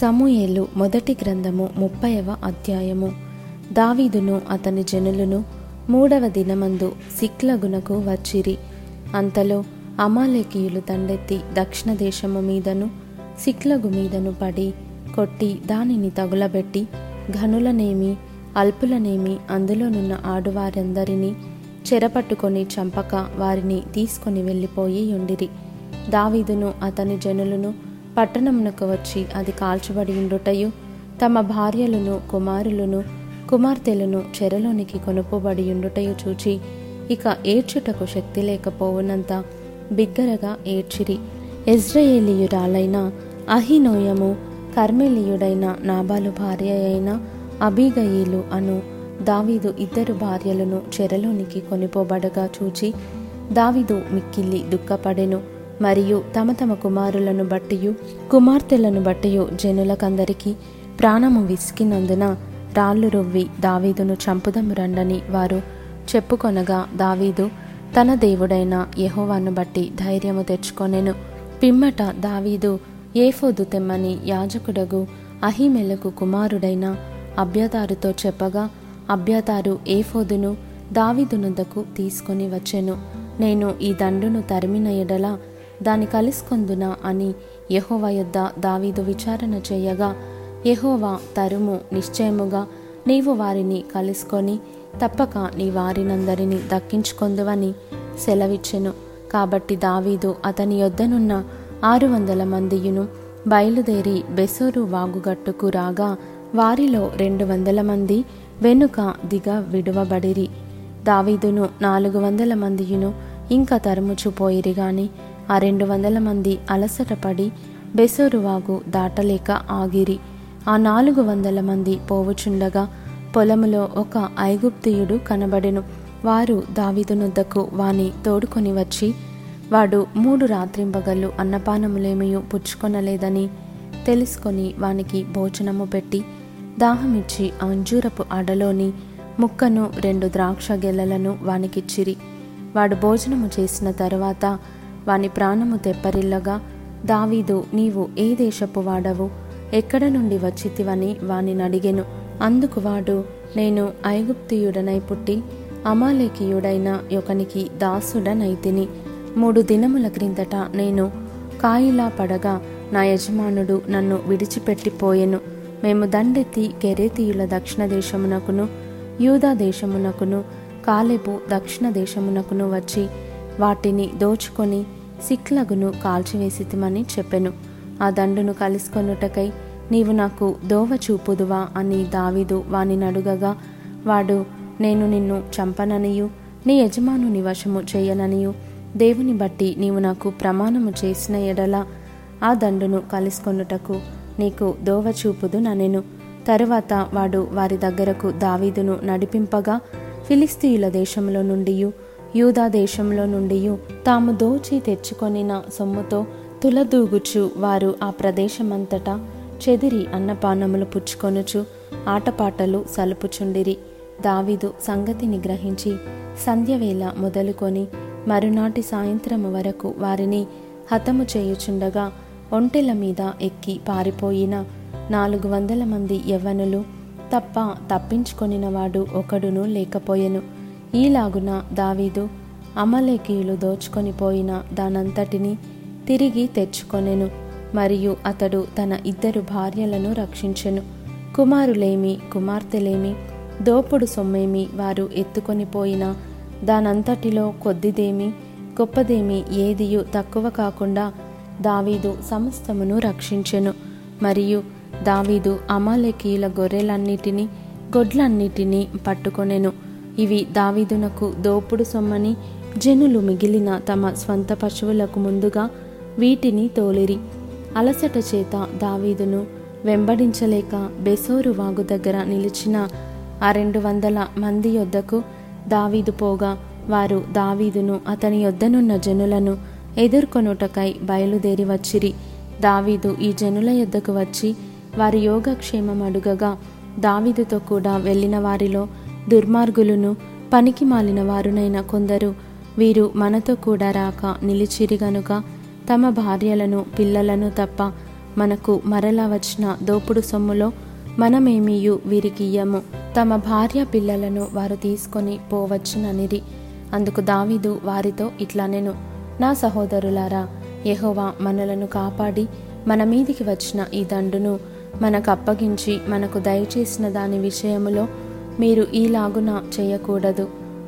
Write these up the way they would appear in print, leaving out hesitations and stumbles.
సమూయేలు మొదటి గ్రంథము 30వ అధ్యాయము. దావీదును అతని జనులను 3వ దినమందు సిక్లగునకు వచ్చిరి. అంతలో అమాలేకీయులు దండెత్తి దక్షిణ దేశము మీదను సిక్లగు మీదను పడి కొట్టి దానిని తగులబెట్టి ఘనులనేమి అల్పులనేమి అందులోనున్న ఆడువారందరినీ చెరపట్టుకొని చంపక వారిని తీసుకొని వెళ్ళిపోయి ఉండిరి. దావీదును అతని జనులను పట్టణమునకు వచ్చి అది కాల్చబడి ఉండుటయు తమ భార్యలను కుమారులను కుమార్తెలను చెరలోనికి కొనుపబడి ఉండుటయు చూచి ఇక ఏడ్చుటకు శక్తి లేకపోవునంత బిగ్గరగా ఏడ్చిరి. యెజ్రెయేలీయురాలైన అహినోయము కర్మెలీయుడైన నాబాలు భార్య అయిన అబీగయీలు అను దావీదు ఇద్దరు భార్యలను చెరలోనికి కొనిపోబడగా చూచి దావీదు మిక్కిలి దుఃఖపడెను. మరియు తమ తమ కుమారులను బట్టియు కుమార్తెలను బట్టియు జనులకందరికీ ప్రాణము విసికినందున రాళ్ళు రువ్వి దావీదును చంపుదము రండని వారు చెప్పుకొనగా దావీదు తన దేవుడైన యెహోవాను బట్టి ధైర్యము తెచ్చుకొనెను. పిమ్మట దావీదు ఏఫోదు తెమ్మని యాజకుడగు అహిమెలకు కుమారుడైన అబ్యాతారుతో చెప్పగా అబ్యాతారు ఏఫోదును దావీదునొద్దకు తీసుకొని వచ్చెను. నేను ఈ దండును తరిమిన ఎడల దాని కలుసుకొందునా అని యెహోవా యొద్ద దావీదు విచారణ చేయగా యెహోవా, తరుము, నిశ్చయముగా నీవు వారిని కలుసుకొని తప్పక నీ వారినందరినీ దక్కించుకొందువని సెలవిచ్చెను. కాబట్టి దావీదు అతని యొద్దనున్న 600 మందియును బయలుదేరి బెసోరు వాగుగట్టుకు రాగా వారిలో 200 మంది వెనుక దిగ విడువబడిరి. దావీదును 400 మందియును ఇంకా తరుముచుపోయిరి గాని ఆ 200 మంది అలసటపడి బెసోరువాగు దాటలేక ఆగిరి. ఆ 400 మంది పోవుచుండగా పొలములో ఒక ఐగుప్తియుడు కనబడెను. వారు దావీదునొద్దకు వాని తోడుకొని వచ్చి వాడు 3 రాత్రింబగళ్ళు అన్నపానములేమియూ పుచ్చుకొనలేదని తెలుసుకొని వానికి భోజనము పెట్టి దాహమిచ్చి అంజూరపు అడలోని ముక్కను 2 ద్రాక్ష గెలలను వానికిచ్చిరి. వాడు భోజనము చేసిన తరువాత వాని ప్రాణము తెప్పరిల్లగా దావీదు, నీవు ఏ దేశపు వాడవు, ఎక్కడ నుండి వచ్చితివని వాని అడిగెను. అందుకు వాడు, నేను ఐగుప్తియుడనై పుట్టి అమాలేకీయుడైన యొకనికి దాసుడనైతిని. 3 దినముల క్రిందట నేను కాయిలా పడగా నా యజమానుడు నన్ను విడిచిపెట్టిపోయెను. మేము దండెత్తి కెరేతీయుల దక్షిణ దేశమునకును యూదా దేశమునకును కాలేబు దక్షిణ దేశమునకును వచ్చి వాటిని దోచుకొని సిక్లగును కాల్చివేసితిమని చెప్పెను. ఆ దండును కలుసుకొనుటకై నీవు నాకు దోవ చూపుదువా అని దావీదు వానిని అడుగగా వాడు, నేను నిన్ను చంపననియు నీ యజమానుని వశము చేయననియు దేవుని బట్టి నీవు నాకు ప్రమాణము చేసిన ఎడల ఆ దండును కలుసుకొనుటకు నీకు దోవ చూపుదుననెను. తరువాత వాడు వారి దగ్గరకు దావీదును నడిపింపగా ఫిలిస్తీయుల దేశంలో నుండియు యూదా దేశంలో నుండియు తాము దోచి తెచ్చుకొనిన సొమ్ముతో తులదూగుచు వారు ఆ ప్రదేశమంతటా చెదిరి అన్నపానములు పుచ్చుకొనుచు ఆటపాటలు సలుపుచుండిరి. దావీదు సంగతిని గ్రహించి సంధ్యవేళ మొదలుకొని మరునాటి సాయంత్రము వరకు వారిని హతము చేయుచుండగా ఒంటెల మీద ఎక్కి పారిపోయిన 400 మంది యవ్వనులు తప్ప తప్పించుకొనిన వాడు ఒకడును లేకపోయెను. ఈలాగున దావీదు అమాలేకీయులు దోచుకొని పోయిన దానంతటిని తిరిగి తెచ్చుకొనెను. మరియు అతడు తన 2 భార్యలను రక్షించెను. కుమారులేమి కుమార్తెలేమి దోపుడు సొమ్మేమి వారు ఎత్తుకొని పోయిన దానంతటిలో కొద్దిదేమి గొప్పదేమి ఏదియూ తక్కువ కాకుండా దావీదు సమస్తమును రక్షించెను. మరియు దావీదు అమాలేకీయుల గొర్రెలన్నిటినీ గొడ్లన్నిటినీ పట్టుకొనెను. ఇవి దావీదునకు దోపుడు సొమ్మని జనులు మిగిలిన తమ స్వంత పశువులకు ముందుగా వీటిని తోలిరి. అలసట చేత దావీదును వెంబడించలేక బెసోరు వాగు దగ్గర నిలిచిన ఆ 200 మంది యొద్దకు దావీదు పోగా వారు దావీదును అతని యొద్దనున్న జనులను ఎదుర్కొనుటకై బయలుదేరి వచ్చిరి. దావీదు ఈ జనుల యొద్దకు వచ్చి వారి యోగక్షేమం అడుగగా దావీదుతో కూడా వెళ్ళిన వారిలో దుర్మార్గులను పనికి మాలిన వారునైన కొందరు, వీరు మనతో కూడా రాక నిలిచిరి గనుక తమ భార్యలను పిల్లలను తప్ప మనకు మరలా వచ్చిన దోపుడు సొమ్ములో మనమేమీయు వీరికియ్యము, తమ భార్య పిల్లలను వారు తీసుకొని పోవచ్చుననిరి. అందుకు దావీదు వారితో ఇట్లనెను, నా సహోదరులారా, యెహోవా మనలను కాపాడి మన మీదికి వచ్చిన ఈ దండును మనకు అప్పగించి మనకు దయచేసిన దాని విషయములో మీరు ఈలాగున చేయకూడదు.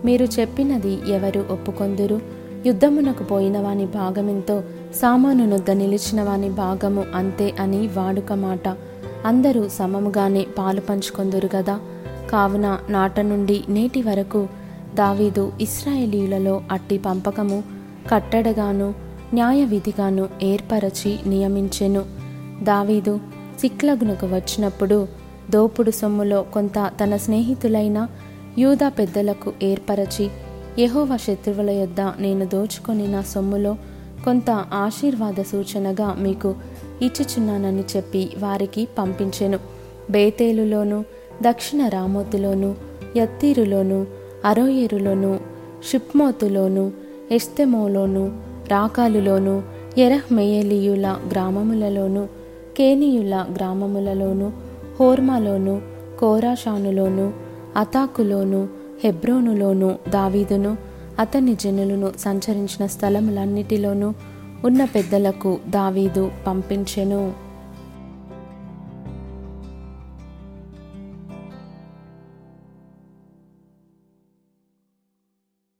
మీరు చెప్పినది ఎవరు ఒప్పుకొందురు? యుద్ధమునకు పోయిన వాని భాగమెంతో సామానునొద్ద నిలిచిన వాని భాగము అంతే అని వాడుక మాట. అందరూ సమముగానే పాలు పంచుకొందురు గదా. కావున నాట నుండి నేటి వరకు దావీదు ఇశ్రాయేలీయులలో అట్టి పంపకము కట్టడగాను న్యాయవిధిగాను ఏర్పరచి నియమించెను. దావీదు సిక్లగునకు వచ్చినప్పుడు దోపుడు సొమ్ములో కొంత తన స్నేహితులైన యూదా పెద్దలకు ఏర్పరచి, యెహోవా శత్రువుల యొద్ద నేను దోచుకొని నా సొమ్ములో కొంత ఆశీర్వాద సూచనగా మీకు ఇచ్చుచున్నానని చెప్పి వారికి పంపించెను. బేతేలులోను, దక్షిణ రామోతులోను, యత్తీరులోను, అరోయేరులోను, షిప్మోతులోను, ఎస్తెమోలోను, రాకాలులోను, యెరహ్మెయేలీయుల గ్రామములలోను, కేనీయుల గ్రామములలోను, హోర్మాలోను, కోరాషానులోను, అతాకులోను, హెబ్రోనులోను దావీదును అతని జనులను సంచరించిన స్థలములన్నిటిలోనూ ఉన్న పెద్దలకు దావీదు పంపించెను.